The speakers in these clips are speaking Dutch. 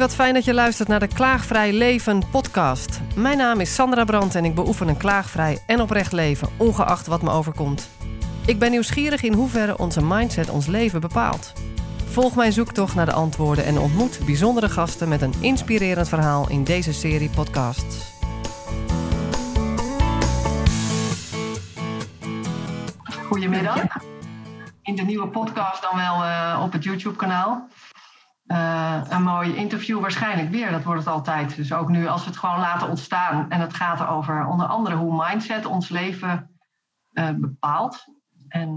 wat fijn dat je luistert naar de Klaagvrij Leven podcast. Mijn naam is Sandra Brandt en ik beoefen een klaagvrij en oprecht leven, ongeacht wat me overkomt. Ik ben nieuwsgierig in hoeverre onze mindset ons leven bepaalt. Volg mijn zoektocht naar de antwoorden en ontmoet bijzondere gasten met een inspirerend verhaal in deze serie podcasts. Goedemiddag. In de nieuwe podcast dan wel op het YouTube-kanaal. Een mooi interview waarschijnlijk weer, dat wordt het altijd. Dus ook nu als we het gewoon laten ontstaan. En het gaat over onder andere hoe mindset ons leven bepaalt. En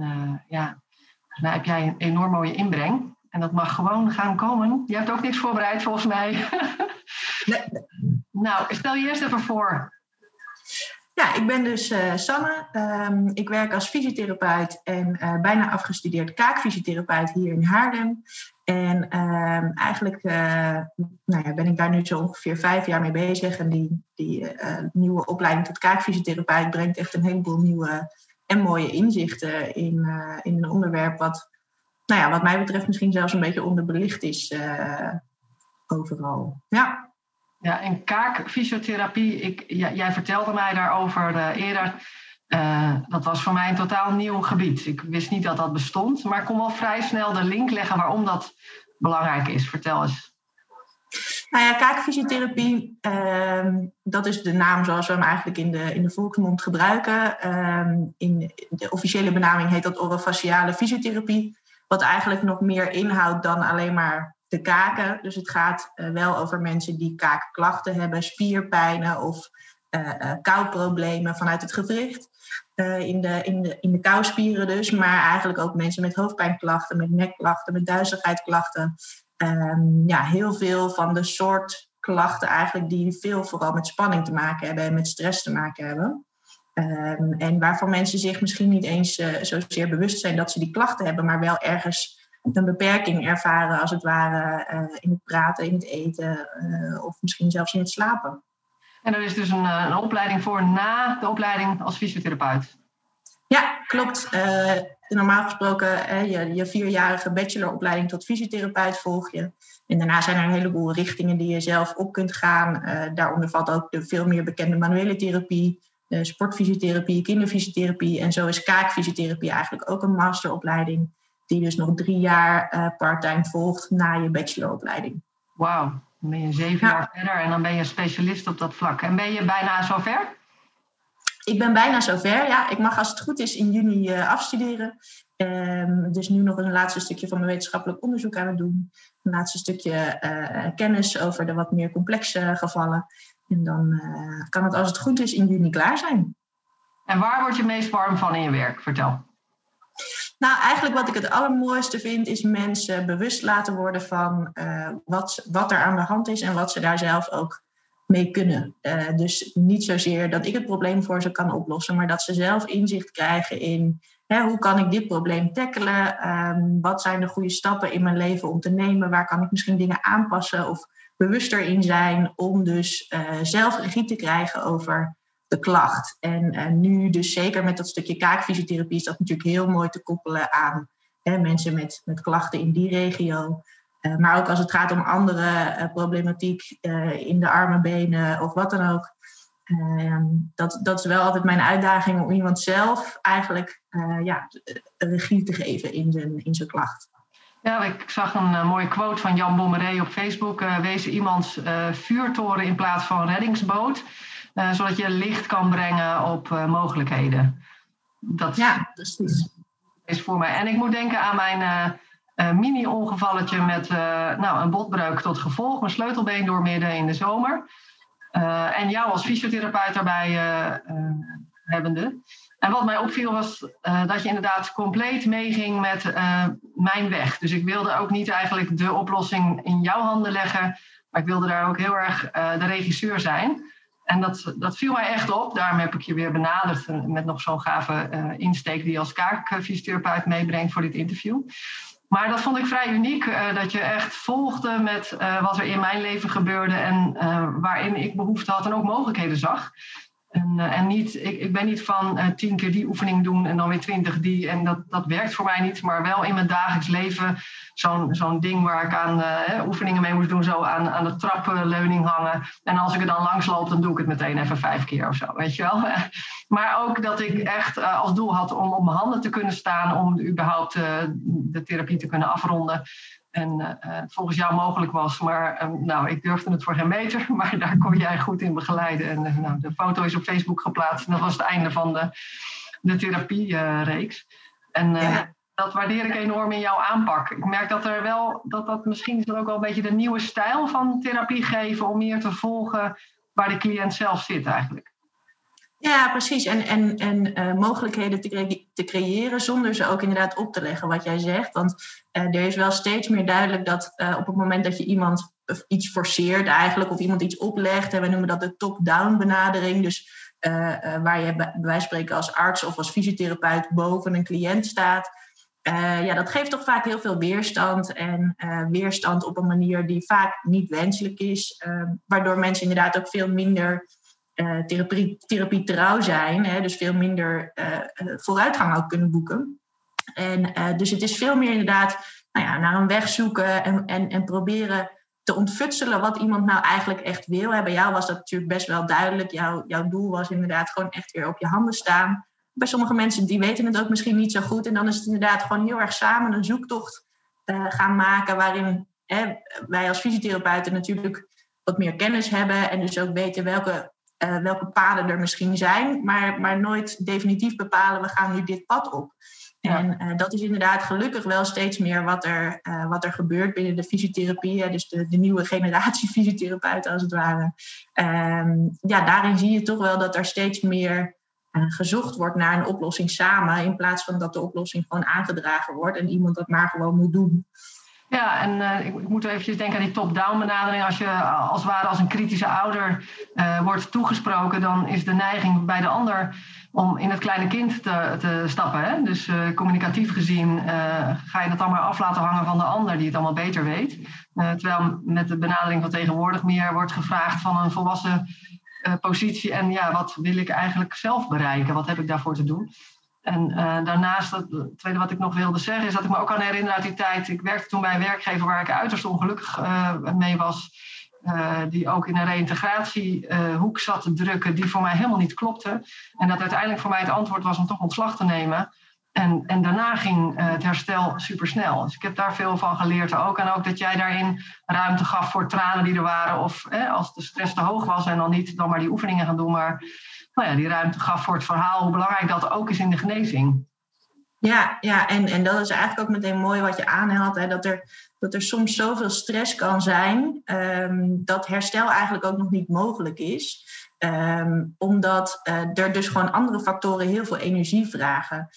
daarna heb jij een enorm mooie inbreng. En dat mag gewoon gaan komen. Je hebt ook niks voorbereid volgens mij. Nee. Nou, stel je eerst even voor. Ja, ik ben dus Sanne. Ik werk als fysiotherapeut en bijna afgestudeerd kaakfysiotherapeut hier in Haarlem. En ben ik daar nu zo ongeveer 5 jaar mee bezig. En die nieuwe opleiding tot kaakfysiotherapeut brengt echt een heleboel nieuwe en mooie inzichten in een onderwerp wat mij betreft misschien zelfs een beetje onderbelicht is overal. Ja. Ja, en kaakfysiotherapie, jij vertelde mij daarover eerder. Dat was voor mij een totaal nieuw gebied. Ik wist niet dat dat bestond, maar ik kon wel vrij snel de link leggen waarom dat belangrijk is. Vertel eens. Nou ja, kaakfysiotherapie, dat is de naam zoals we hem eigenlijk in de volksmond gebruiken. In de officiële benaming heet dat orofaciale fysiotherapie. Wat eigenlijk nog meer inhoudt dan alleen maar de kaken. Dus het gaat wel over mensen die kaakklachten hebben, spierpijnen of kauwproblemen vanuit het gewricht. In de kauwspieren dus, maar eigenlijk ook mensen met hoofdpijnklachten, met nekklachten, met duizeligheidklachten. Heel veel van de soort klachten eigenlijk die veel vooral met spanning te maken hebben en met stress te maken hebben. En waarvan mensen zich misschien niet eens zozeer bewust zijn dat ze die klachten hebben, maar wel ergens een beperking ervaren als het ware in het praten, in het eten of misschien zelfs in het slapen. En er is dus een opleiding voor na de opleiding als fysiotherapeut? Ja, klopt. Normaal gesproken je 4-jarige bacheloropleiding tot fysiotherapeut volg je. En daarna zijn er een heleboel richtingen die je zelf op kunt gaan. Daaronder valt ook de veel meer bekende manuele therapie, sportfysiotherapie, kinderfysiotherapie. En zo is kaakfysiotherapie eigenlijk ook een masteropleiding die dus nog 3 jaar parttime volgt na je bacheloropleiding. Wauw. Dan ben je 7 jaar verder en dan ben je specialist op dat vlak. En ben je bijna zover? Ik ben bijna zover, ja. Ik mag als het goed is in juni afstuderen. Dus nu nog een laatste stukje van mijn wetenschappelijk onderzoek aan het doen. Een laatste stukje kennis over de wat meer complexe gevallen. En dan kan het als het goed is in juni klaar zijn. En waar word je meest warm van in je werk? Vertel. Nou, eigenlijk wat ik het allermooiste vind is mensen bewust laten worden van wat er aan de hand is en wat ze daar zelf ook mee kunnen. Dus niet zozeer dat ik het probleem voor ze kan oplossen, maar dat ze zelf inzicht krijgen in hoe kan ik dit probleem tackelen? Wat zijn de goede stappen in mijn leven om te nemen? Waar kan ik misschien dingen aanpassen of bewuster in zijn om dus zelf regie te krijgen over de klacht. En nu dus zeker met dat stukje kaakfysiotherapie is dat natuurlijk heel mooi te koppelen aan mensen met klachten in die regio. Maar ook als het gaat om andere problematiek in de armen, benen of wat dan ook. Dat is wel altijd mijn uitdaging om iemand zelf eigenlijk regie te geven in zijn klacht. Ja, ik zag een mooie quote van Jan Bommeree op Facebook. Wees iemands vuurtoren in plaats van reddingsboot. Zodat je licht kan brengen op mogelijkheden. Dat precies. Is voor mij. En ik moet denken aan mijn mini-ongevalletje met een botbreuk tot gevolg. Mijn sleutelbeen doormidden in de zomer. En jou als fysiotherapeut daarbij hebbende. En wat mij opviel was dat je inderdaad compleet meeging met mijn weg. Dus ik wilde ook niet eigenlijk de oplossing in jouw handen leggen. Maar ik wilde daar ook heel erg de regisseur zijn. En dat viel mij echt op. Daarom heb ik je weer benaderd met nog zo'n gave insteek die je als kaakfysiotherapeut meebrengt voor dit interview. Maar dat vond ik vrij uniek. Dat je echt volgde met wat er in mijn leven gebeurde en waarin ik behoefte had en ook mogelijkheden zag. En niet, ik ben niet van 10 keer die oefening doen en dan weer 20 die. En dat werkt voor mij niet. Maar wel in mijn dagelijks leven zo'n ding waar ik aan oefeningen mee moest doen. Zo aan de trappenleuning hangen. En als ik er dan langs loop, dan doe ik het meteen even 5 keer of zo. Weet je wel? Maar ook dat ik echt als doel had om op mijn handen te kunnen staan. Om überhaupt de therapie te kunnen afronden. En het volgens jou mogelijk was. Maar ik durfde het voor geen meter. Maar daar kon jij goed in begeleiden. En de foto is op Facebook geplaatst. En dat was het einde van de therapie-reeks. En dat waardeer ik enorm in jouw aanpak. Ik merk dat er wel, dat misschien is er ook wel een beetje de nieuwe stijl van therapie geven. Om meer te volgen waar de cliënt zelf zit eigenlijk. Ja, precies. En mogelijkheden te creëren zonder ze ook inderdaad op te leggen wat jij zegt. Want er is wel steeds meer duidelijk dat op het moment dat je iemand iets forceert eigenlijk... of iemand iets oplegt, en we noemen dat de top-down benadering... dus waar je bij wijze van spreken als arts of als fysiotherapeut boven een cliënt staat... dat geeft toch vaak heel veel weerstand. En weerstand op een manier die vaak niet wenselijk is. Waardoor mensen inderdaad ook veel minder... therapie trouw zijn, hè, dus veel minder vooruitgang ook kunnen boeken. En dus het is veel meer inderdaad naar een weg zoeken en proberen te ontfutselen wat iemand nou eigenlijk echt wil. Hè. Bij jou was dat natuurlijk best wel duidelijk. Jouw doel was inderdaad gewoon echt weer op je handen staan. Bij sommige mensen die weten het ook misschien niet zo goed. En dan is het inderdaad gewoon heel erg samen een zoektocht gaan maken waarin wij als fysiotherapeuten natuurlijk wat meer kennis hebben en dus ook weten welke paden er misschien zijn, maar nooit definitief bepalen, we gaan nu dit pad op. Ja. En dat is inderdaad gelukkig wel steeds meer wat er gebeurt binnen de fysiotherapie, dus de nieuwe generatie fysiotherapeuten als het ware. Daarin zie je toch wel dat er steeds meer gezocht wordt naar een oplossing samen, in plaats van dat de oplossing gewoon aangedragen wordt en iemand dat maar gewoon moet doen. Ja, en ik moet even denken aan die top-down benadering. Als je als het ware als een kritische ouder wordt toegesproken... dan is de neiging bij de ander om in het kleine kind te stappen. Hè? Dus communicatief gezien ga je dat dan maar af laten hangen van de ander... die het allemaal beter weet. Terwijl met de benadering van tegenwoordig meer wordt gevraagd van een volwassen positie... en ja, wat wil ik eigenlijk zelf bereiken? Wat heb ik daarvoor te doen? En daarnaast, het tweede wat ik nog wilde zeggen... is dat ik me ook kan herinneren uit die tijd... ik werkte toen bij een werkgever waar ik uiterst ongelukkig mee was... die ook in een reïntegratiehoek zat te drukken... die voor mij helemaal niet klopte. En dat uiteindelijk voor mij het antwoord was om toch ontslag te nemen. En daarna ging het herstel supersnel. Dus ik heb daar veel van geleerd ook. En ook dat jij daarin ruimte gaf voor tranen die er waren... of als de stress te hoog was en dan niet... dan maar die oefeningen gaan doen, maar... die ruimte gaf voor het verhaal, hoe belangrijk dat ook is in de genezing. Ja, en dat is eigenlijk ook meteen mooi wat je aanhaalt. Hè, dat er soms zoveel stress kan zijn, dat herstel eigenlijk ook nog niet mogelijk is. Omdat er dus gewoon andere factoren heel veel energie vragen.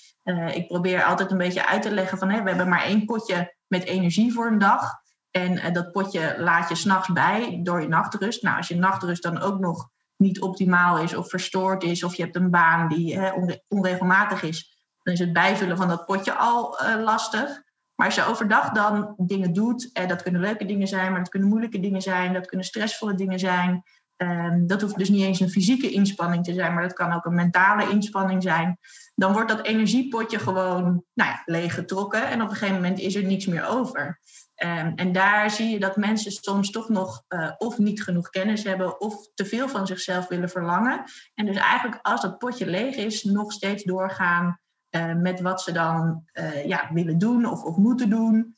Ik probeer altijd een beetje uit te leggen van, we hebben maar 1 potje met energie voor een dag. En dat potje laat je 's nachts bij door je nachtrust. Nou, als je nachtrust dan ook nog niet optimaal is of verstoord is... of je hebt een baan die onregelmatig is... dan is het bijvullen van dat potje al lastig. Maar als je overdag dan dingen doet... dat kunnen leuke dingen zijn, maar dat kunnen moeilijke dingen zijn... dat kunnen stressvolle dingen zijn. Dat hoeft dus niet eens een fysieke inspanning te zijn... maar dat kan ook een mentale inspanning zijn. Dan wordt dat energiepotje gewoon leeggetrokken... en op een gegeven moment is er niks meer over... En daar zie je dat mensen soms toch nog of niet genoeg kennis hebben... of te veel van zichzelf willen verlangen. En dus eigenlijk als dat potje leeg is... nog steeds doorgaan met wat ze dan willen doen of moeten doen.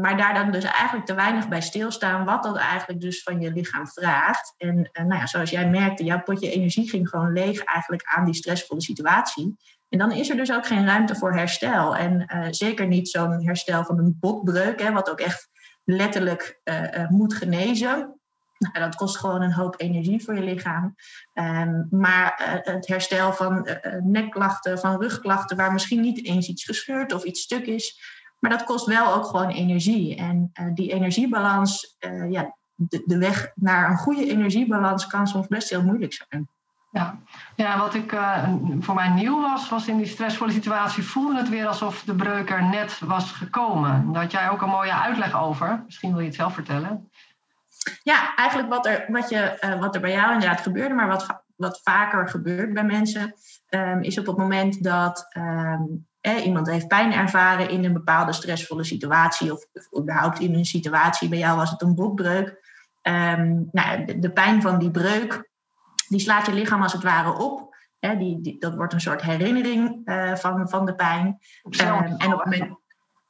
Maar daar dan dus eigenlijk te weinig bij stilstaan... wat dat eigenlijk dus van je lichaam vraagt. En zoals jij merkte, jouw potje energie ging gewoon leeg... eigenlijk aan die stressvolle situatie... En dan is er dus ook geen ruimte voor herstel. En zeker niet zo'n herstel van een botbreuk, wat ook echt letterlijk moet genezen. Dat kost gewoon een hoop energie voor je lichaam. Maar het herstel van nekklachten, van rugklachten, waar misschien niet eens iets gescheurd of iets stuk is. Maar dat kost wel ook gewoon energie. En die energiebalans, de weg naar een goede energiebalans kan soms best heel moeilijk zijn. Ja, wat ik voor mij nieuw was in die stressvolle situatie... voelde het weer alsof de breuk er net was gekomen. Daar had jij ook een mooie uitleg over. Misschien wil je het zelf vertellen. Ja, eigenlijk wat er bij jou inderdaad gebeurde... maar wat wat vaker gebeurt bij mensen, is op het moment dat iemand heeft pijn ervaren in een bepaalde stressvolle situatie, of überhaupt in een situatie, bij jou was het een bokbreuk. De pijn van die breuk, die slaat je lichaam als het ware op. Dat wordt een soort herinnering van de pijn. Op celniveau.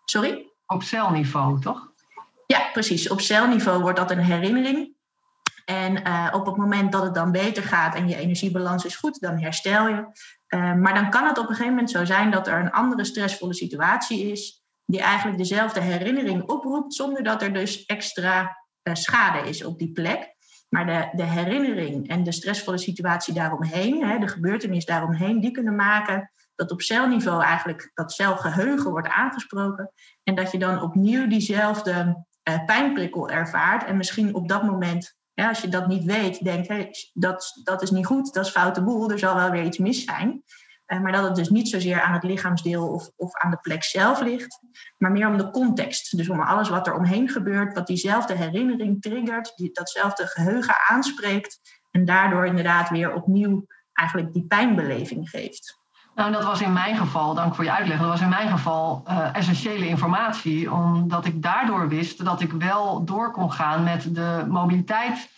Sorry? Op celniveau, toch? Ja, precies. Op celniveau wordt dat een herinnering. En op het moment dat het dan beter gaat en je energiebalans is goed, dan herstel je. Maar dan kan het op een gegeven moment zo zijn dat er een andere stressvolle situatie is, die eigenlijk dezelfde herinnering oproept, zonder dat er dus extra schade is op die plek. Maar de herinnering en de stressvolle situatie daaromheen, de gebeurtenis daaromheen, die kunnen maken dat op celniveau eigenlijk dat celgeheugen wordt aangesproken. En dat je dan opnieuw diezelfde pijnprikkel ervaart. En misschien op dat moment, ja, als je dat niet weet, denkt, hé, dat is niet goed, dat is foute boel, er zal wel weer iets mis zijn. Maar dat het dus niet zozeer aan het lichaamsdeel of aan de plek zelf ligt, maar meer om de context. Dus om alles wat er omheen gebeurt, wat diezelfde herinnering triggert, datzelfde geheugen aanspreekt en daardoor inderdaad weer opnieuw eigenlijk die pijnbeleving geeft. Nou, dat was in mijn geval, dank voor je uitleg, dat was in mijn geval essentiële informatie, omdat ik daardoor wist dat ik wel door kon gaan met de mobiliteit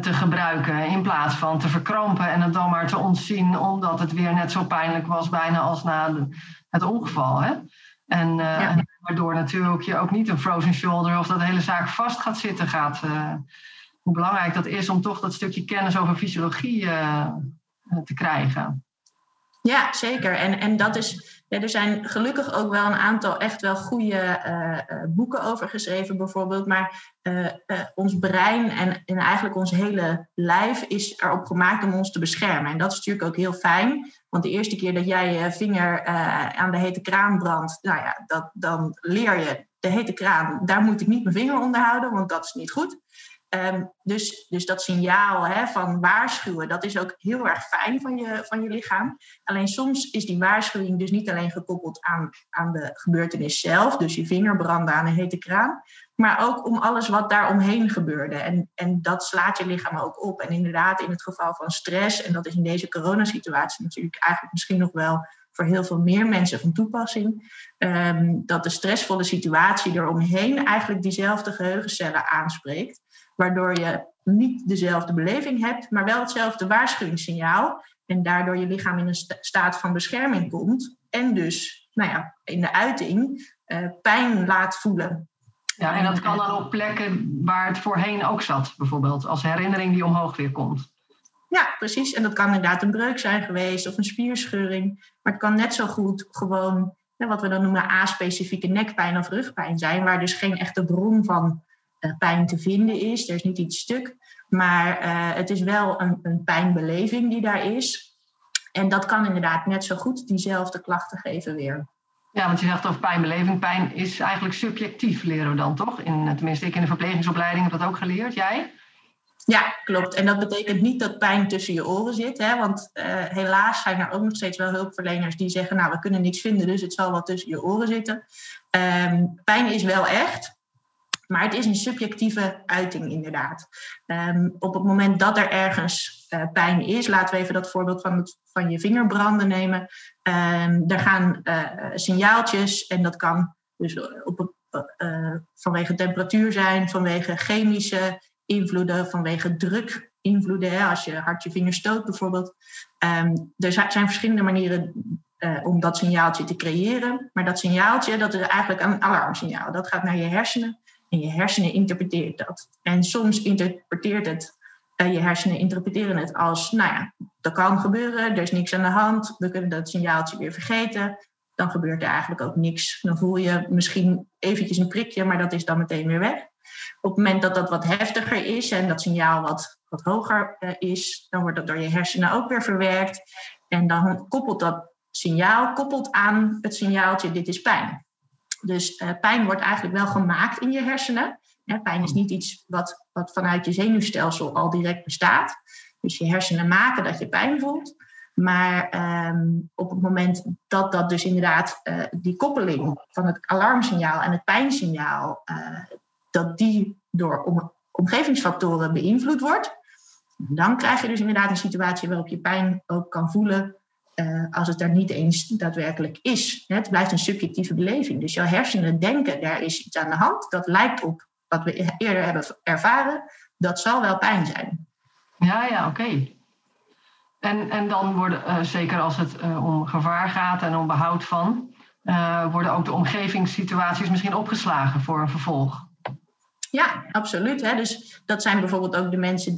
te gebruiken in plaats van te verkrampen en het dan maar te ontzien, omdat het weer net zo pijnlijk was bijna als na het ongeval. Hè? En waardoor natuurlijk je ook niet een frozen shoulder of dat hele zaak vast gaat zitten gaat. Hoe belangrijk dat is om toch dat stukje kennis over fysiologie te krijgen. Ja, zeker. En dat is, ja, er zijn gelukkig ook wel een aantal echt wel goede boeken over geschreven bijvoorbeeld. Maar ons brein en eigenlijk ons hele lijf is erop gemaakt om ons te beschermen. En dat is natuurlijk ook heel fijn. Want de eerste keer dat jij je vinger aan de hete kraan brandt, nou ja, dan leer je de hete kraan, daar moet ik niet mijn vinger onder houden, want dat is niet goed. Dus dat signaal van waarschuwen, dat is ook heel erg fijn van je lichaam. Alleen soms is die waarschuwing dus niet alleen gekoppeld aan de gebeurtenis zelf, dus je vinger branden aan een hete kraan, maar ook om alles wat daar omheen gebeurde. En dat slaat je lichaam ook op. En inderdaad, in het geval van stress, en dat is in deze coronasituatie natuurlijk eigenlijk misschien nog wel voor heel veel meer mensen van toepassing, dat de stressvolle situatie eromheen eigenlijk diezelfde geheugencellen aanspreekt, waardoor je niet dezelfde beleving hebt, maar wel hetzelfde waarschuwingssignaal. En daardoor je lichaam in een staat van bescherming komt. En dus, in de uiting pijn laat voelen. Ja, en dat kan dan op plekken waar het voorheen ook zat, bijvoorbeeld. Als herinnering die omhoog weer komt. Ja, precies. En dat kan inderdaad een breuk zijn geweest of een spierscheuring. Maar het kan net zo goed gewoon, wat we dan noemen A-specifieke nekpijn of rugpijn zijn, waar dus geen echte bron van pijn te vinden is. Er is niet iets stuk, maar het is wel een pijnbeleving die daar is. En dat kan inderdaad net zo goed diezelfde klachten geven weer. Ja, want je zegt over pijnbeleving. Pijn is eigenlijk subjectief, leren we dan toch? Tenminste, ik in de verplegingsopleiding heb dat ook geleerd. Jij? Ja, klopt. En dat betekent niet dat pijn tussen je oren zit. Hè? Want helaas zijn er ook nog steeds wel hulpverleners die zeggen, we kunnen niks vinden, dus het zal wel tussen je oren zitten. Pijn is wel echt. Maar het is een subjectieve uiting inderdaad. Op het moment dat er ergens pijn is, laten we even dat voorbeeld van je vingerbranden nemen. Daar gaan signaaltjes en dat kan dus vanwege temperatuur zijn, vanwege chemische invloeden, vanwege druk invloeden. Hè, als je hard je vinger stoot bijvoorbeeld. Er zijn verschillende manieren om dat signaaltje te creëren. Maar dat signaaltje, dat is eigenlijk een alarmsignaal. Dat gaat naar je hersenen. En je hersenen interpreteert dat. En soms je hersenen interpreteren het als, dat kan gebeuren, er is niks aan de hand, we kunnen dat signaaltje weer vergeten. Dan gebeurt er eigenlijk ook niks. Dan voel je misschien eventjes een prikje, maar dat is dan meteen weer weg. Op het moment dat dat wat heftiger is en dat signaal wat hoger is, dan wordt dat door je hersenen ook weer verwerkt. En dan koppelt dat signaal aan het signaaltje, dit is pijn. Dus pijn wordt eigenlijk wel gemaakt in je hersenen. Pijn is niet iets wat vanuit je zenuwstelsel al direct bestaat. Dus je hersenen maken dat je pijn voelt. Maar op het moment dat dat dus inderdaad die koppeling van het alarmsignaal en het pijnsignaal, dat die door omgevingsfactoren beïnvloed wordt, Dan krijg je dus inderdaad een situatie waarop je pijn ook kan voelen als het daar niet eens daadwerkelijk is. Het blijft een subjectieve beleving. Dus jouw hersenen denken, daar is iets aan de hand. Dat lijkt op wat we eerder hebben ervaren. Dat zal wel pijn zijn. Ja, oké. En dan worden, zeker als het om gevaar gaat en om behoud van... worden ook de omgevingssituaties misschien opgeslagen voor een vervolg? Ja, absoluut. Hè. Dus dat zijn bijvoorbeeld ook de mensen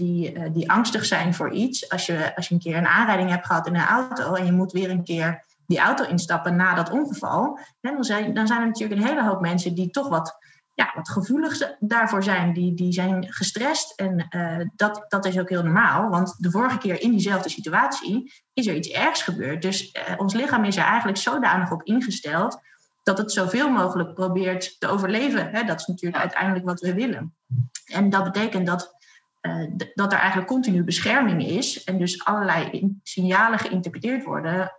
die angstig zijn voor iets. Als je een keer een aanrijding hebt gehad in een auto... en je moet weer een keer die auto instappen na dat ongeval... Hè, dan zijn er natuurlijk een hele hoop mensen die toch wat gevoelig daarvoor zijn. Die zijn gestrest en dat is ook heel normaal. Want de vorige keer in diezelfde situatie is er iets ergs gebeurd. Dus ons lichaam is er eigenlijk zodanig op ingesteld... dat het zoveel mogelijk probeert te overleven. Hè? Dat is natuurlijk uiteindelijk wat we willen. En dat betekent dat er eigenlijk continu bescherming is... en dus allerlei signalen geïnterpreteerd worden.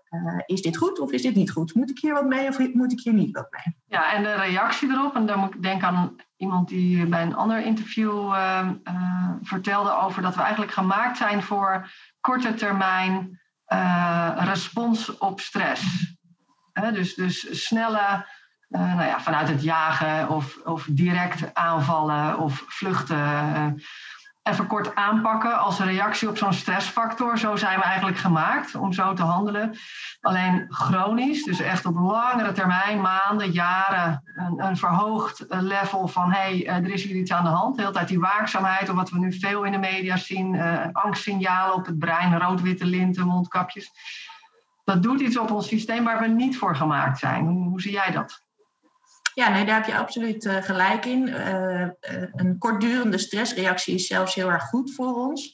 Is dit goed of is dit niet goed? Moet ik hier wat mee of moet ik hier niet wat mee? Ja, en de reactie erop... en dan moet ik denken aan iemand die bij een ander interview vertelde... over dat we eigenlijk gemaakt zijn voor korte termijn respons op stress... Dus snelle, vanuit het jagen of direct aanvallen of vluchten. Even kort aanpakken als reactie op zo'n stressfactor. Zo zijn we eigenlijk gemaakt om zo te handelen. Alleen chronisch, dus echt op langere termijn, maanden, jaren... een verhoogd level van, er is hier iets aan de hand. De hele tijd die waakzaamheid, of wat we nu veel in de media zien... angstsignalen op het brein, rood-witte linten, mondkapjes... Dat doet iets op ons systeem waar we niet voor gemaakt zijn. Hoe zie jij dat? Ja, nee, daar heb je absoluut gelijk in. Een kortdurende stressreactie is zelfs heel erg goed voor ons.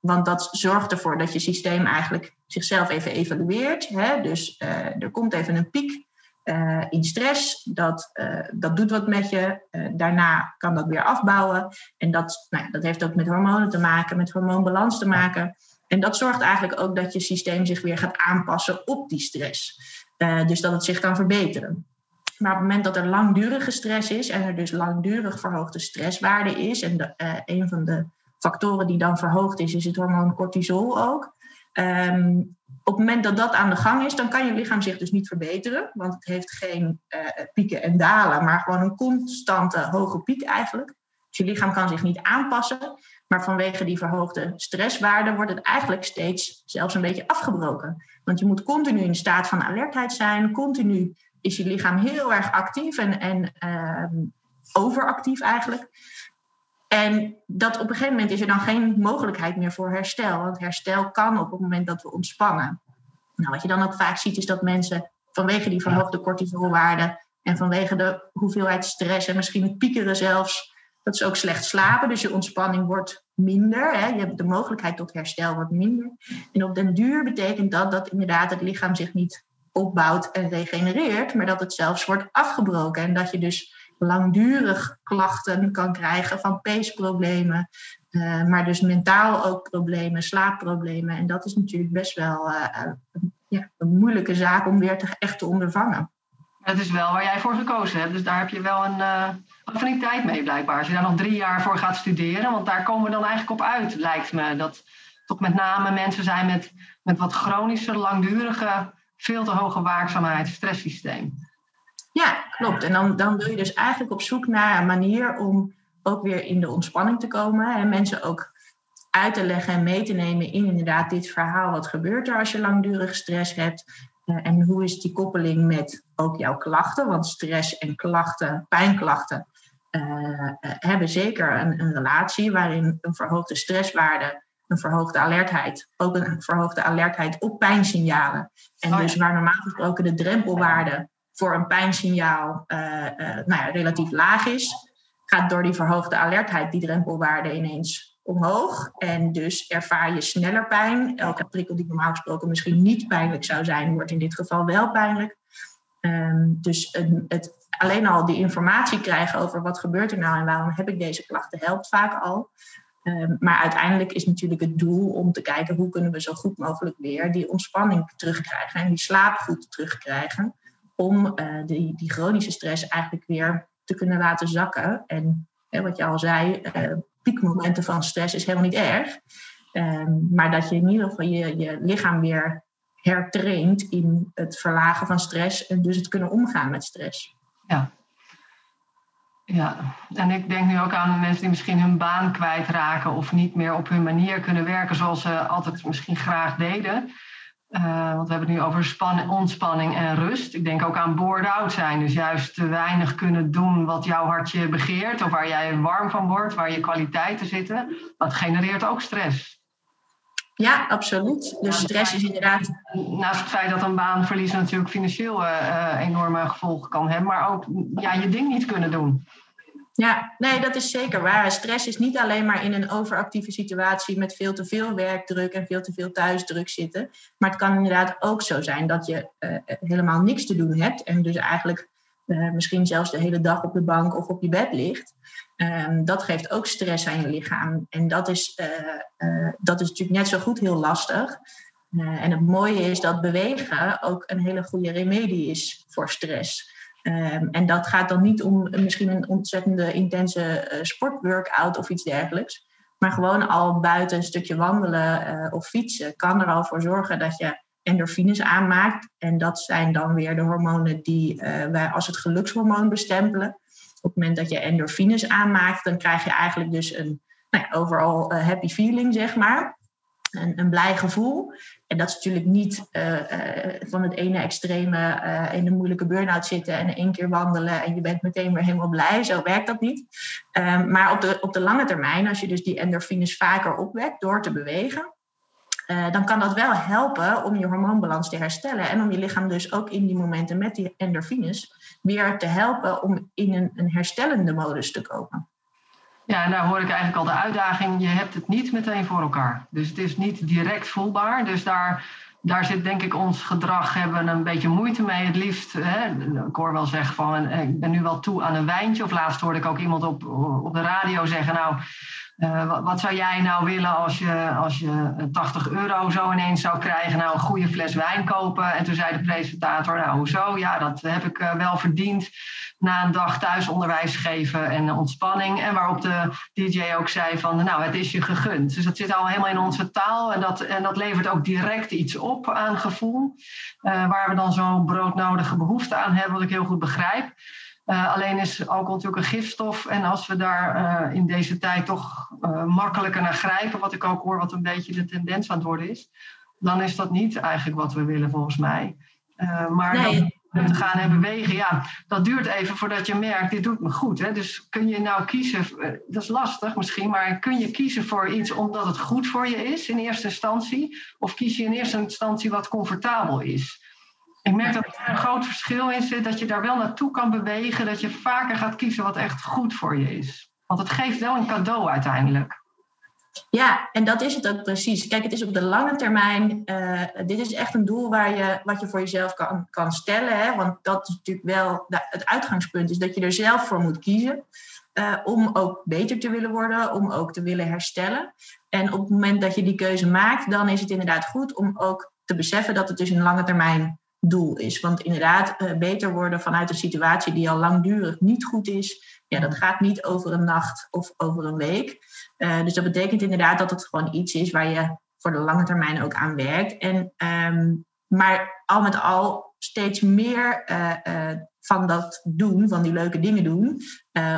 Want dat zorgt ervoor dat je systeem eigenlijk zichzelf even evalueert. Hè? Dus er komt even een piek in stress. Dat doet wat met je. Daarna kan dat weer afbouwen. En dat heeft ook met hormonen te maken, met hormoonbalans te maken... En dat zorgt eigenlijk ook dat je systeem zich weer gaat aanpassen op die stress. Dus dat het zich kan verbeteren. Maar op het moment dat er langdurige stress is... en er dus langdurig verhoogde stresswaarde is... en een van de factoren die dan verhoogd is... is het hormoon cortisol ook. Op het moment dat dat aan de gang is... dan kan je lichaam zich dus niet verbeteren. Want het heeft geen pieken en dalen... maar gewoon een constante hoge piek eigenlijk. Dus je lichaam kan zich niet aanpassen... Maar vanwege die verhoogde stresswaarde wordt het eigenlijk steeds zelfs een beetje afgebroken. Want je moet continu in staat van alertheid zijn. Continu is je lichaam heel erg actief en overactief eigenlijk. En dat op een gegeven moment is er dan geen mogelijkheid meer voor herstel. Want herstel kan op het moment dat we ontspannen. Nou, wat je dan ook vaak ziet is dat mensen vanwege die verhoogde cortisolwaarde... en vanwege de hoeveelheid stress en misschien het piekeren zelfs... Dat is ook slecht slapen, dus je ontspanning wordt minder. Hè? Je hebt de mogelijkheid tot herstel wordt minder. En op den duur betekent dat inderdaad het lichaam zich niet opbouwt en regenereert... maar dat het zelfs wordt afgebroken. En dat je dus langdurig klachten kan krijgen van peesproblemen... maar dus mentaal ook problemen, slaapproblemen. En dat is natuurlijk best wel een moeilijke zaak om weer echt te ondervangen. Dat is wel waar jij voor gekozen hebt. Dus daar heb je wel een affiniteit mee blijkbaar. Als je daar nog 3 jaar voor gaat studeren. Want daar komen we dan eigenlijk op uit, lijkt me. Dat toch met name mensen zijn met wat chronische, langdurige... veel te hoge waakzaamheid, stresssysteem. Ja, klopt. En dan wil je dus eigenlijk op zoek naar een manier... om ook weer in de ontspanning te komen. En mensen ook uit te leggen en mee te nemen in inderdaad dit verhaal. Wat gebeurt er als je langdurig stress hebt... En hoe is die koppeling met ook jouw klachten? Want stress en klachten, pijnklachten, hebben zeker een relatie... waarin een verhoogde stresswaarde, een verhoogde alertheid... ook een verhoogde alertheid op pijnsignalen. En dus waar normaal gesproken de drempelwaarde voor een pijnsignaal relatief laag is... gaat door die verhoogde alertheid die drempelwaarde ineens... omhoog en dus ervaar je sneller pijn. Elke prikkel die normaal gesproken misschien niet pijnlijk zou zijn... wordt in dit geval wel pijnlijk. Dus alleen al die informatie krijgen over wat gebeurt er nou... en waarom heb ik deze klachten, helpt vaak al. Maar uiteindelijk is natuurlijk het doel om te kijken... hoe kunnen we zo goed mogelijk weer die ontspanning terugkrijgen... en die slaap goed terugkrijgen... om die chronische stress eigenlijk weer te kunnen laten zakken. En wat je al zei... piekmomenten van stress is helemaal niet erg. Maar dat je in ieder geval je lichaam weer hertraint in het verlagen van stress. En dus het kunnen omgaan met stress. Ja. Ja, en ik denk nu ook aan de mensen die misschien hun baan kwijtraken of niet meer op hun manier kunnen werken zoals ze altijd misschien graag deden. Want we hebben het nu over ontspanning en rust. Ik denk ook aan bored-out zijn. Dus juist te weinig kunnen doen wat jouw hartje begeert of waar jij warm van wordt, waar je kwaliteiten zitten. Dat genereert ook stress. Ja, absoluut. Dus stress is inderdaad... Naast het feit dat een baanverlies natuurlijk financieel enorme gevolgen kan hebben, maar ook je ding niet kunnen doen. Ja, nee, dat is zeker waar. Stress is niet alleen maar in een overactieve situatie met veel te veel werkdruk en veel te veel thuisdruk zitten. Maar het kan inderdaad ook zo zijn dat je helemaal niks te doen hebt en dus eigenlijk misschien zelfs de hele dag op de bank of op je bed ligt. Dat geeft ook stress aan je lichaam. En dat is natuurlijk net zo goed heel lastig. En het mooie is dat bewegen ook een hele goede remedie is voor stress. En dat gaat dan niet om misschien een ontzettende intense sportworkout of iets dergelijks. Maar gewoon al buiten een stukje wandelen of fietsen kan er al voor zorgen dat je endorfines aanmaakt. En dat zijn dan weer de hormonen die wij als het gelukshormoon bestempelen. Op het moment dat je endorfines aanmaakt, dan krijg je eigenlijk dus een overal happy feeling, zeg maar. Een blij gevoel. En dat is natuurlijk niet van het ene extreme in de moeilijke burn-out zitten en 1 keer wandelen en je bent meteen weer helemaal blij. Zo werkt dat niet. Maar op de lange termijn, als je dus die endorfines vaker opwekt door te bewegen, dan kan dat wel helpen om je hormoonbalans te herstellen en om je lichaam dus ook in die momenten met die endorfines weer te helpen om in een herstellende modus te komen. Ja, en daar hoor ik eigenlijk al de uitdaging. Je hebt het niet meteen voor elkaar. Dus het is niet direct voelbaar. Dus daar zit denk ik ons gedrag, hebben we een beetje moeite mee. Het liefst, ik hoor wel zeggen van, ik ben nu wel toe aan een wijntje. Of laatst hoorde ik ook iemand op de radio zeggen, wat zou jij nou willen als je €80 zo ineens zou krijgen? Nou, een goede fles wijn kopen. En toen zei de presentator, hoezo? Ja, dat heb ik wel verdiend na een dag thuisonderwijs geven en ontspanning. En waarop de DJ ook zei van, het is je gegund. Dus dat zit al helemaal in onze taal. En dat levert ook direct iets op aan gevoel. Waar we dan zo'n broodnodige behoefte aan hebben, wat ik heel goed begrijp. Alleen is alcohol natuurlijk een gifstof. En als we daar in deze tijd toch makkelijker naar grijpen, wat ik ook hoor, wat een beetje de tendens aan het worden is, dan is dat niet eigenlijk wat we willen volgens mij. Te gaan en bewegen, dat duurt even voordat je merkt, dit doet me goed. Hè? Dus kun je nou kiezen, dat is lastig misschien, maar kun je kiezen voor iets omdat het goed voor je is in eerste instantie? Of kies je in eerste instantie wat comfortabel is? Ik merk dat er een groot verschil in zit, dat je daar wel naartoe kan bewegen, dat je vaker gaat kiezen wat echt goed voor je is. Want het geeft wel een cadeau uiteindelijk. Ja, en dat is het ook precies. Kijk, het is op de lange termijn. Dit is echt een doel wat je voor jezelf kan stellen. Hè? Want dat is natuurlijk wel het uitgangspunt. Is dat je er zelf voor moet kiezen. Om ook beter te willen worden. Om ook te willen herstellen. En op het moment dat je die keuze maakt, dan is het inderdaad goed om ook te beseffen dat het dus een lange termijn doel is. Want inderdaad, beter worden vanuit een situatie die al langdurig niet goed is. Ja, dat gaat niet over een nacht of over een week. Dus dat betekent inderdaad dat het gewoon iets is waar je voor de lange termijn ook aan werkt. Maar al met al steeds meer van dat doen, van die leuke dingen doen.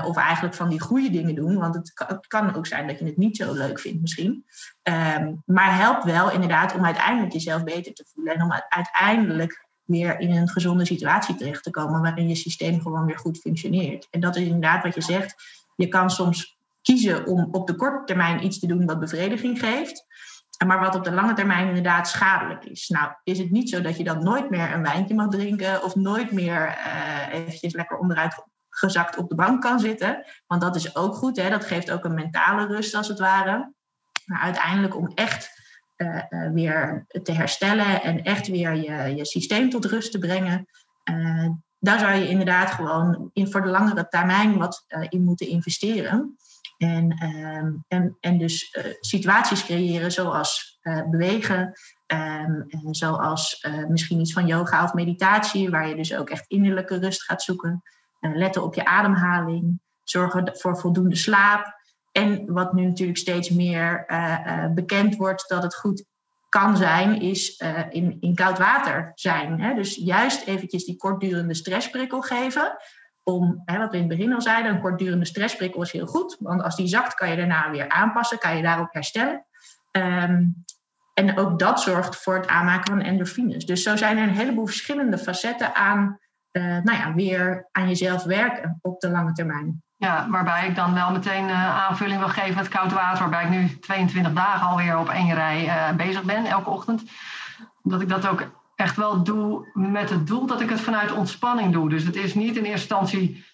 Of eigenlijk van die goede dingen doen. Want het kan ook zijn dat je het niet zo leuk vindt misschien. Maar helpt wel inderdaad om uiteindelijk jezelf beter te voelen. En om uiteindelijk weer in een gezonde situatie terecht te komen waarin je systeem gewoon weer goed functioneert. En dat is inderdaad wat je zegt. Je kan soms kiezen om op de korte termijn iets te doen wat bevrediging geeft, maar wat op de lange termijn inderdaad schadelijk is. Nou, is het niet zo dat je dan nooit meer een wijntje mag drinken of nooit meer eventjes lekker onderuit gezakt op de bank kan zitten. Want dat is ook goed, hè? Dat geeft ook een mentale rust als het ware. Maar uiteindelijk om echt weer te herstellen en echt weer je systeem tot rust te brengen, daar zou je inderdaad gewoon voor de langere termijn wat in moeten investeren. En dus situaties creëren zoals bewegen, zoals misschien iets van yoga of meditatie, waar je dus ook echt innerlijke rust gaat zoeken. Letten op je ademhaling, zorgen voor voldoende slaap. En wat nu natuurlijk steeds meer bekend wordt dat het goed kan zijn, is in koud water zijn. Hè? Dus juist eventjes die kortdurende stressprikkel geven. Om, wat we in het begin al zeiden, een kortdurende stressprikkel is heel goed. Want als die zakt, kan je daarna weer aanpassen, kan je daarop herstellen. En ook dat zorgt voor het aanmaken van endorfines. Dus zo zijn er een heleboel verschillende facetten aan, weer aan jezelf werken op de lange termijn. Ja, waarbij ik dan wel meteen aanvulling wil geven met koud water, waarbij ik nu 22 dagen alweer op één rij bezig ben, elke ochtend. Dat ik dat ook echt wel doe met het doel dat ik het vanuit ontspanning doe. Dus het is niet in eerste instantie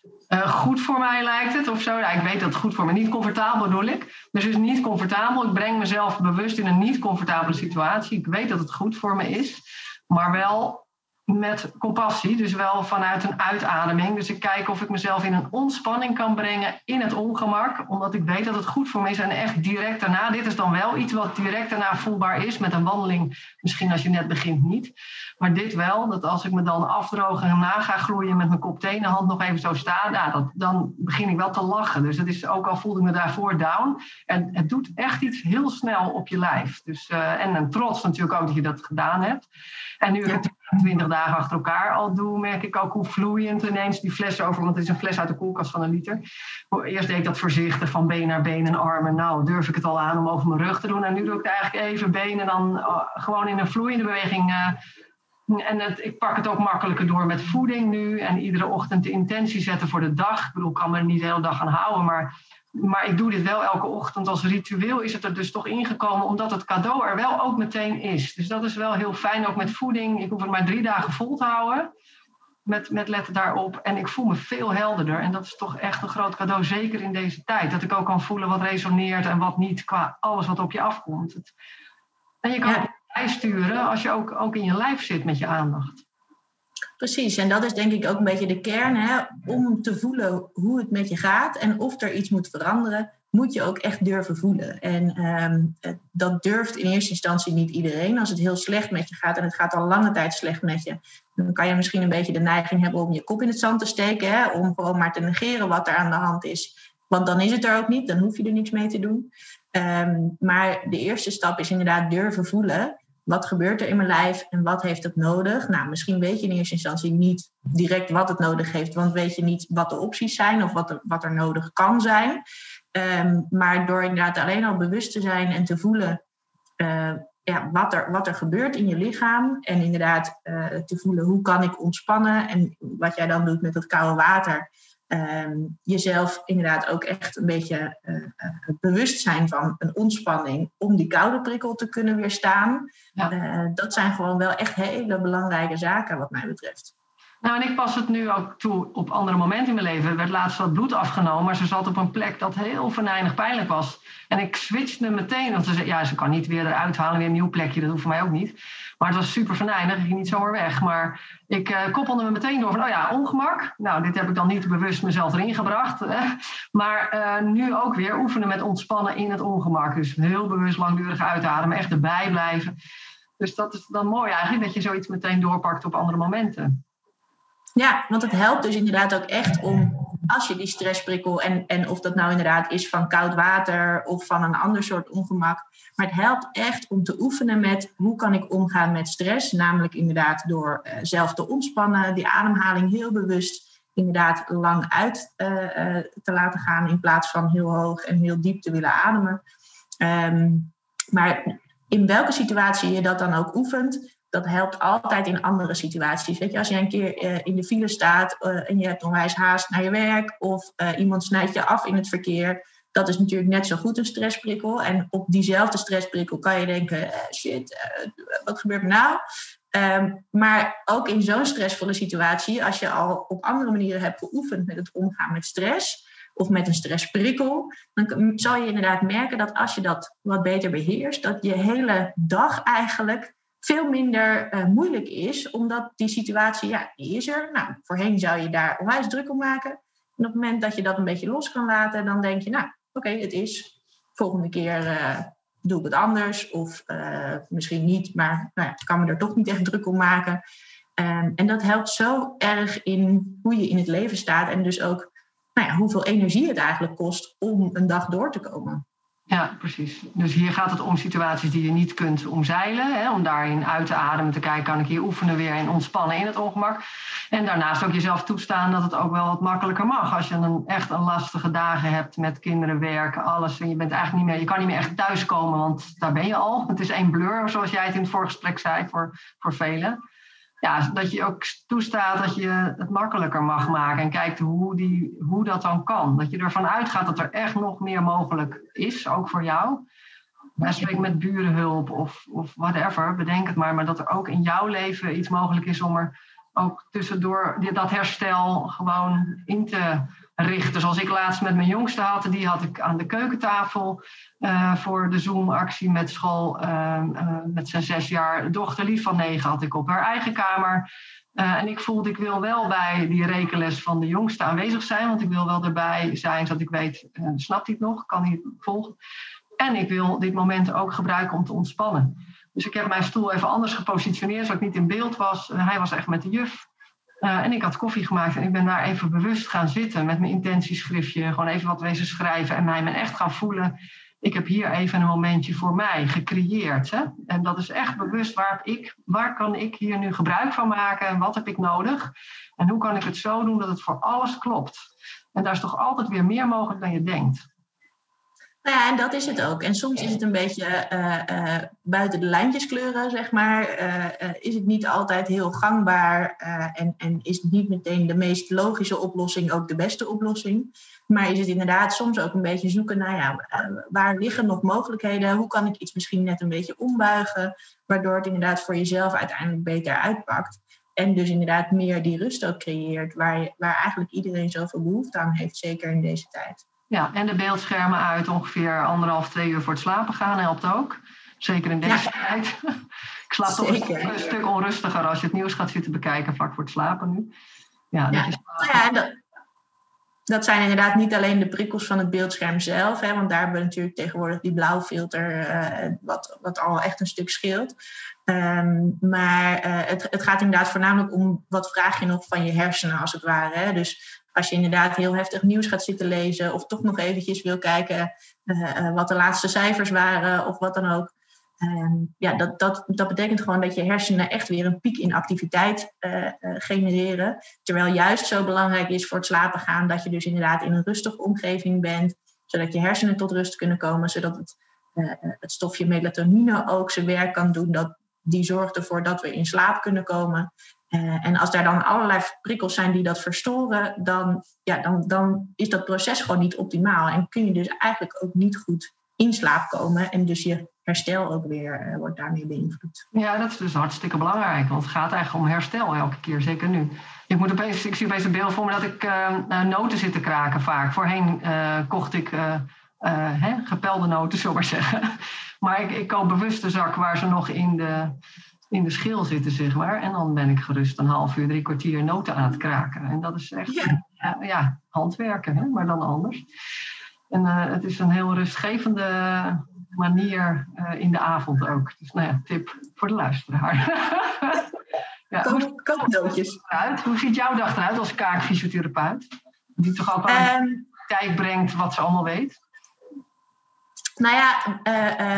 goed voor mij, lijkt het of zo. Nou, ik weet dat het goed voor me niet comfortabel bedoel ik. Dus het is niet comfortabel. Ik breng mezelf bewust in een niet comfortabele situatie. Ik weet dat het goed voor me is, maar wel met compassie, dus wel vanuit een uitademing. Dus ik kijk of ik mezelf in een ontspanning kan brengen in het ongemak, omdat ik weet dat het goed voor me is. En echt direct daarna, dit is dan wel iets wat direct daarna voelbaar is, met een wandeling misschien als je net begint niet. Maar dit wel, dat als ik me dan afdroog en na ga groeien met mijn kop thee in de hand nog even zo staan, dan begin ik wel te lachen. Dus dat is, ook al voelde ik me daarvoor down. En het doet echt iets heel snel op je lijf. Dus, en trots natuurlijk ook dat je dat gedaan hebt. En nu ik 20 dagen achter elkaar al doe, merk ik ook hoe vloeiend ineens die fles over, want het is een fles uit de koelkast van een liter. Eerst deed ik dat voorzichtig van been naar been en armen. Nou, durf ik het al aan om over mijn rug te doen. En nu doe ik het eigenlijk even benen en dan gewoon in een vloeiende beweging. Ik pak het ook makkelijker door met voeding nu. En iedere ochtend de intentie zetten voor de dag. Ik bedoel, ik kan me er niet de hele dag aan houden, maar ik doe dit wel elke ochtend. Als ritueel is het er dus toch ingekomen, omdat het cadeau er wel ook meteen is. Dus dat is wel heel fijn, ook met voeding. Ik hoef het maar 3 dagen vol te houden, met letten daarop. En ik voel me veel helderder. En dat is toch echt een groot cadeau, zeker in deze tijd. Dat ik ook kan voelen wat resoneert en wat niet, qua alles wat op je afkomt. En je kan het bijsturen als je ook in je lijf zit met je aandacht. Precies, en dat is denk ik ook een beetje de kern, hè? Om te voelen hoe het met je gaat en of er iets moet veranderen, moet je ook echt durven voelen. En dat durft in eerste instantie niet iedereen. Als het heel slecht met je gaat en het gaat al lange tijd slecht met je, dan kan je misschien een beetje de neiging hebben om je kop in het zand te steken, hè? Om gewoon maar te negeren wat er aan de hand is. Want dan is het er ook niet, dan hoef je er niks mee te doen. Maar de eerste stap is inderdaad durven voelen. Wat gebeurt er in mijn lijf en wat heeft het nodig? Nou, misschien weet je in eerste instantie niet direct wat het nodig heeft, want weet je niet wat de opties zijn of wat er nodig kan zijn. Maar door inderdaad alleen al bewust te zijn en te voelen wat er gebeurt in je lichaam. En inderdaad te voelen hoe kan ik ontspannen en wat jij dan doet met dat koude water. Jezelf inderdaad ook echt een beetje bewust zijn van een ontspanning om die koude prikkel te kunnen weerstaan. Ja. Dat zijn gewoon wel echt hele belangrijke zaken wat mij betreft. Nou, en ik pas het nu ook toe op andere momenten in mijn leven. Er werd laatst wat bloed afgenomen, maar ze zat op een plek dat heel venijnig pijnlijk was. En ik switchte meteen, want ze zei, ze kan niet weer eruit halen, weer een nieuw plekje, dat hoeft voor mij ook niet. Maar het was super venijnig, ik ging niet zomaar weg. Maar ik koppelde me meteen door van, ongemak. Nou, dit heb ik dan niet bewust mezelf erin gebracht. Maar nu ook weer oefenen met ontspannen in het ongemak. Dus heel bewust langdurig uitademen, echt erbij blijven. Dus dat is dan mooi eigenlijk, dat je zoiets meteen doorpakt op andere momenten. Ja, want het helpt dus inderdaad ook echt om, als je die stressprikkel, en of dat nou inderdaad is van koud water of van een ander soort ongemak, maar het helpt echt om te oefenen met hoe kan ik omgaan met stress, namelijk inderdaad door zelf te ontspannen, die ademhaling heel bewust inderdaad lang uit te laten gaan in plaats van heel hoog en heel diep te willen ademen. Maar in welke situatie je dat dan ook oefent, dat helpt altijd in andere situaties. Weet je, als je een keer in de file staat en je hebt onwijs haast naar je werk, of iemand snijdt je af in het verkeer, dat is natuurlijk net zo goed een stressprikkel. En op diezelfde stressprikkel kan je denken, wat gebeurt er nou? Maar ook in zo'n stressvolle situatie, als je al op andere manieren hebt geoefend met het omgaan met stress, of met een stressprikkel, dan zal je inderdaad merken dat als je dat wat beter beheerst, dat je hele dag eigenlijk veel minder moeilijk is, omdat die situatie, die is er. Nou, voorheen zou je daar onwijs druk om maken. En op het moment dat je dat een beetje los kan laten, dan denk je, het is. Volgende keer doe ik het anders. Of misschien niet, maar ik kan me er toch niet echt druk om maken. En dat helpt zo erg in hoe je in het leven staat. En dus ook nou ja, hoeveel energie het eigenlijk kost om een dag door te komen. Ja, precies. Dus hier gaat het om situaties die je niet kunt omzeilen. Hè, om daarin uit te ademen, te kijken, kan ik hier oefenen weer en ontspannen in het ongemak. En daarnaast ook jezelf toestaan dat het ook wel wat makkelijker mag. Als je echt een lastige dagen hebt met kinderen, werken, alles. En je bent eigenlijk niet meer, je kan niet meer echt thuiskomen, want daar ben je al. Het is één blur, zoals jij het in het voorgesprek zei, voor velen. Ja, dat je ook toestaat dat je het makkelijker mag maken en kijkt hoe dat dan kan. Dat je ervan uitgaat dat er echt nog meer mogelijk is, ook voor jou. Spreek met burenhulp of whatever, bedenk het maar dat er ook in jouw leven iets mogelijk is om er ook tussendoor dat herstel gewoon in te richten. Zoals ik laatst met mijn jongste had, die had ik aan de keukentafel voor de Zoom-actie met school. Met zijn 6 jaar dochterlief van 9 had ik op haar eigen kamer. En ik voelde, ik wil wel bij die rekenles van de jongste aanwezig zijn, want ik wil wel erbij zijn, zodat ik weet, snapt hij het nog, kan hij het volgen? En ik wil dit moment ook gebruiken om te ontspannen. Dus ik heb mijn stoel even anders gepositioneerd, zodat ik niet in beeld was. Hij was echt met de juf. En ik had koffie gemaakt en ik ben daar even bewust gaan zitten met mijn intentieschriftje. Gewoon even wat wezen schrijven en mij echt gaan voelen. Ik heb hier even een momentje voor mij gecreëerd. Hè? En dat is echt bewust waar kan ik hier nu gebruik van maken en wat heb ik nodig? En hoe kan ik het zo doen dat het voor alles klopt? En daar is toch altijd weer meer mogelijk dan je denkt. Nou ja, en dat is het ook. En soms is het een beetje buiten de lijntjes kleuren, zeg maar. Is het niet altijd heel gangbaar en is het niet meteen de meest logische oplossing ook de beste oplossing. Maar is het inderdaad soms ook een beetje zoeken, nou ja, waar liggen nog mogelijkheden? Hoe kan ik iets misschien net een beetje ombuigen, waardoor het inderdaad voor jezelf uiteindelijk beter uitpakt. En dus inderdaad meer die rust ook creëert, waar eigenlijk iedereen zoveel behoefte aan heeft, zeker in deze tijd. Ja, en de beeldschermen uit, ongeveer 1,5-2 uur voor het slapen gaan helpt ook. Zeker in deze tijd. Ik slaap toch een stuk onrustiger als je het nieuws gaat zitten bekijken vlak voor het slapen nu. Dat zijn inderdaad niet alleen de prikkels van het beeldscherm zelf. Hè, want daar hebben we natuurlijk tegenwoordig die blauwfilter, wat al echt een stuk scheelt. Maar het gaat inderdaad voornamelijk om wat vraag je nog van je hersenen als het ware. Hè? Dus als je inderdaad heel heftig nieuws gaat zitten lezen of toch nog eventjes wil kijken wat de laatste cijfers waren of wat dan ook. Dat betekent gewoon dat je hersenen echt weer een piek in activiteit genereren. Terwijl juist zo belangrijk is voor het slapen gaan dat je dus inderdaad in een rustige omgeving bent. Zodat je hersenen tot rust kunnen komen. Zodat het stofje melatonine ook zijn werk kan doen. Die zorgt ervoor dat we in slaap kunnen komen. En als daar dan allerlei prikkels zijn die dat verstoren, dan is dat proces gewoon niet optimaal. En kun je dus eigenlijk ook niet goed in slaap komen. En dus je herstel ook weer wordt daarmee beïnvloed. Ja, dat is dus hartstikke belangrijk. Want het gaat eigenlijk om herstel elke keer, zeker nu. Ik zie opeens een beeld voor me dat ik noten zit te kraken vaak. Voorheen kocht ik gepelde noten, zullen we maar zeggen. Maar ik koop bewust de zak waar ze nog in de schil zitten, zeg maar. En dan ben ik gerust 1,5 uur, 3 kwartier noten aan het kraken. En dat is echt handwerken, hè? Maar dan anders. En het is een heel rustgevende manier in de avond ook. Dus tip voor de luisteraar. Hoe ziet jouw dag eruit als kaakfysiotherapeut? Die toch ook al tijd brengt wat ze allemaal weet? Nou ja,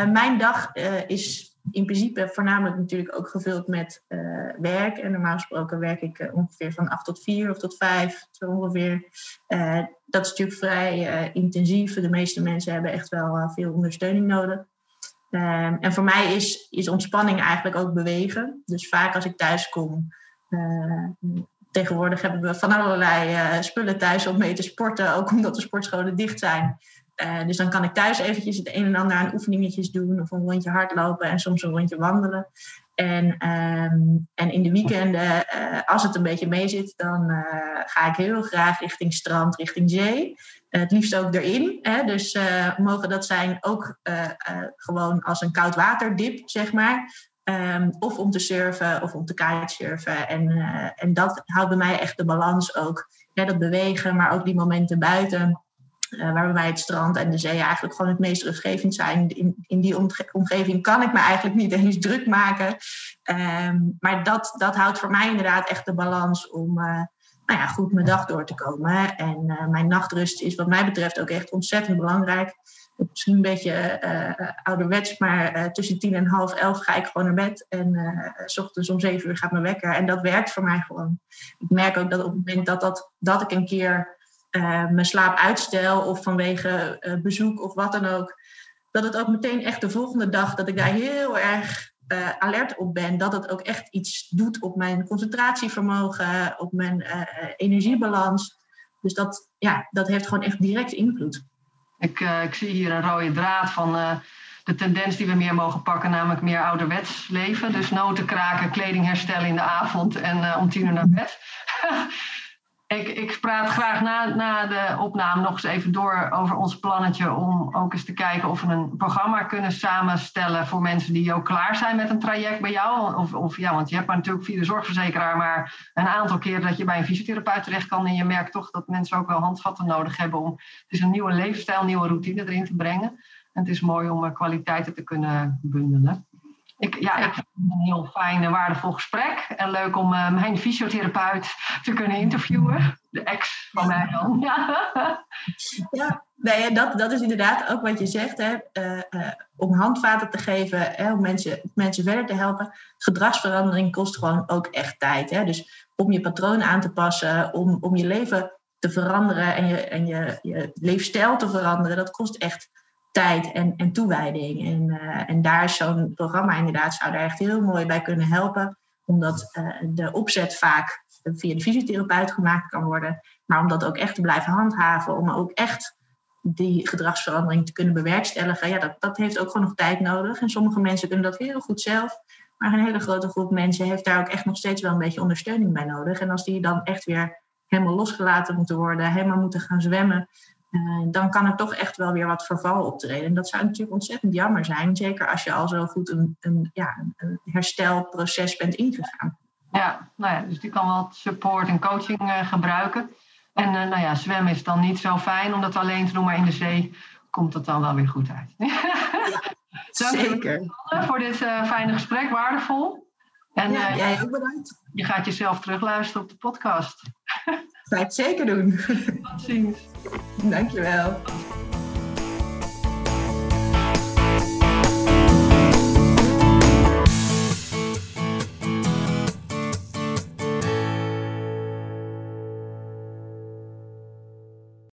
mijn dag is in principe voornamelijk natuurlijk ook gevuld met werk. En normaal gesproken werk ik ongeveer van 8 tot 4 of tot 5, zo ongeveer. Dat is natuurlijk vrij intensief. De meeste mensen hebben echt wel veel ondersteuning nodig. En voor mij is ontspanning eigenlijk ook bewegen. Dus vaak als ik thuis kom. Tegenwoordig hebben we van allerlei spullen thuis om mee te sporten. Ook omdat de sportscholen dicht zijn. Dus dan kan ik thuis eventjes het een en ander aan oefeningetjes doen. Of een rondje hardlopen en soms een rondje wandelen. En in de weekenden, als het een beetje mee zit, dan ga ik heel graag richting strand, richting zee. Het liefst ook erin. Hè? Dus mogen dat zijn ook gewoon als een koudwaterdip, zeg maar. Of om te surfen of om te kitesurfen. En dat houdt bij mij echt de balans ook. Ja, dat bewegen, maar ook die momenten buiten. Waarbij mij het strand en de zee eigenlijk gewoon het meest rustgevend zijn. In die omgeving kan ik me eigenlijk niet eens druk maken. Maar dat houdt voor mij inderdaad echt de balans om nou ja, goed mijn dag door te komen. En mijn nachtrust is wat mij betreft ook echt ontzettend belangrijk. Misschien een beetje ouderwets, maar tussen 10 en half 11 ga ik gewoon naar bed. En 's ochtends om 7 uur gaat mijn wekker. En dat werkt voor mij gewoon. Ik merk ook dat op het moment dat ik een keer mijn slaap uitstel... of vanwege bezoek of wat dan ook... dat het ook meteen echt de volgende dag... dat ik daar heel erg alert op ben... dat het ook echt iets doet op mijn concentratievermogen... op mijn energiebalans. Dus dat, ja, dat heeft gewoon echt direct invloed. Ik zie hier een rode draad van de tendens die we meer mogen pakken... namelijk meer ouderwets leven. Dus noten kraken, kleding herstellen in de avond... en om 10 uur naar bed... Ik praat graag na de opname nog eens even door over ons plannetje... om ook eens te kijken of we een programma kunnen samenstellen... voor mensen die ook klaar zijn met een traject bij jou. Of ja, want je hebt maar natuurlijk via de zorgverzekeraar... maar een aantal keer dat je bij een fysiotherapeut terecht kan... en je merkt toch dat mensen ook wel handvatten nodig hebben... om dus een nieuwe levensstijl, nieuwe routine erin te brengen. En het is mooi om kwaliteiten te kunnen bundelen. Ik vind het een heel fijn en waardevol gesprek. En leuk om mijn fysiotherapeut te kunnen interviewen. De ex van mij dan. Ja. Nee, dat is inderdaad ook wat je zegt. Hè. Om handvaten te geven, hè, om mensen verder te helpen. Gedragsverandering kost gewoon ook echt tijd. Hè. Dus om je patroon aan te passen, om je leven te veranderen... en je leefstijl te veranderen, dat kost echt... tijd en toewijding. En daar is zo'n programma inderdaad, zou daar echt heel mooi bij kunnen helpen. Omdat de opzet vaak via de fysiotherapeut gemaakt kan worden. Maar om dat ook echt te blijven handhaven. Om ook echt die gedragsverandering te kunnen bewerkstelligen. Ja, dat heeft ook gewoon nog tijd nodig. En sommige mensen kunnen dat heel goed zelf. Maar een hele grote groep mensen heeft daar ook echt nog steeds wel een beetje ondersteuning bij nodig. En als die dan echt weer helemaal losgelaten moeten worden. Helemaal moeten gaan zwemmen. Dan kan er toch echt wel weer wat verval optreden. En dat zou natuurlijk ontzettend jammer zijn. Zeker als je al zo goed een herstelproces bent ingegaan. Ja, nou ja, dus die kan wel support en coaching gebruiken. En nou ja, zwemmen is dan niet zo fijn om dat alleen te doen. Maar in de zee komt dat dan wel weer goed uit. Ja, zeker. Dank voor dit fijne gesprek, waardevol. En, ja, jij ook bedankt. Je gaat jezelf terugluisteren op de podcast. Dat ga ik zeker doen. Tot ziens. Dankjewel.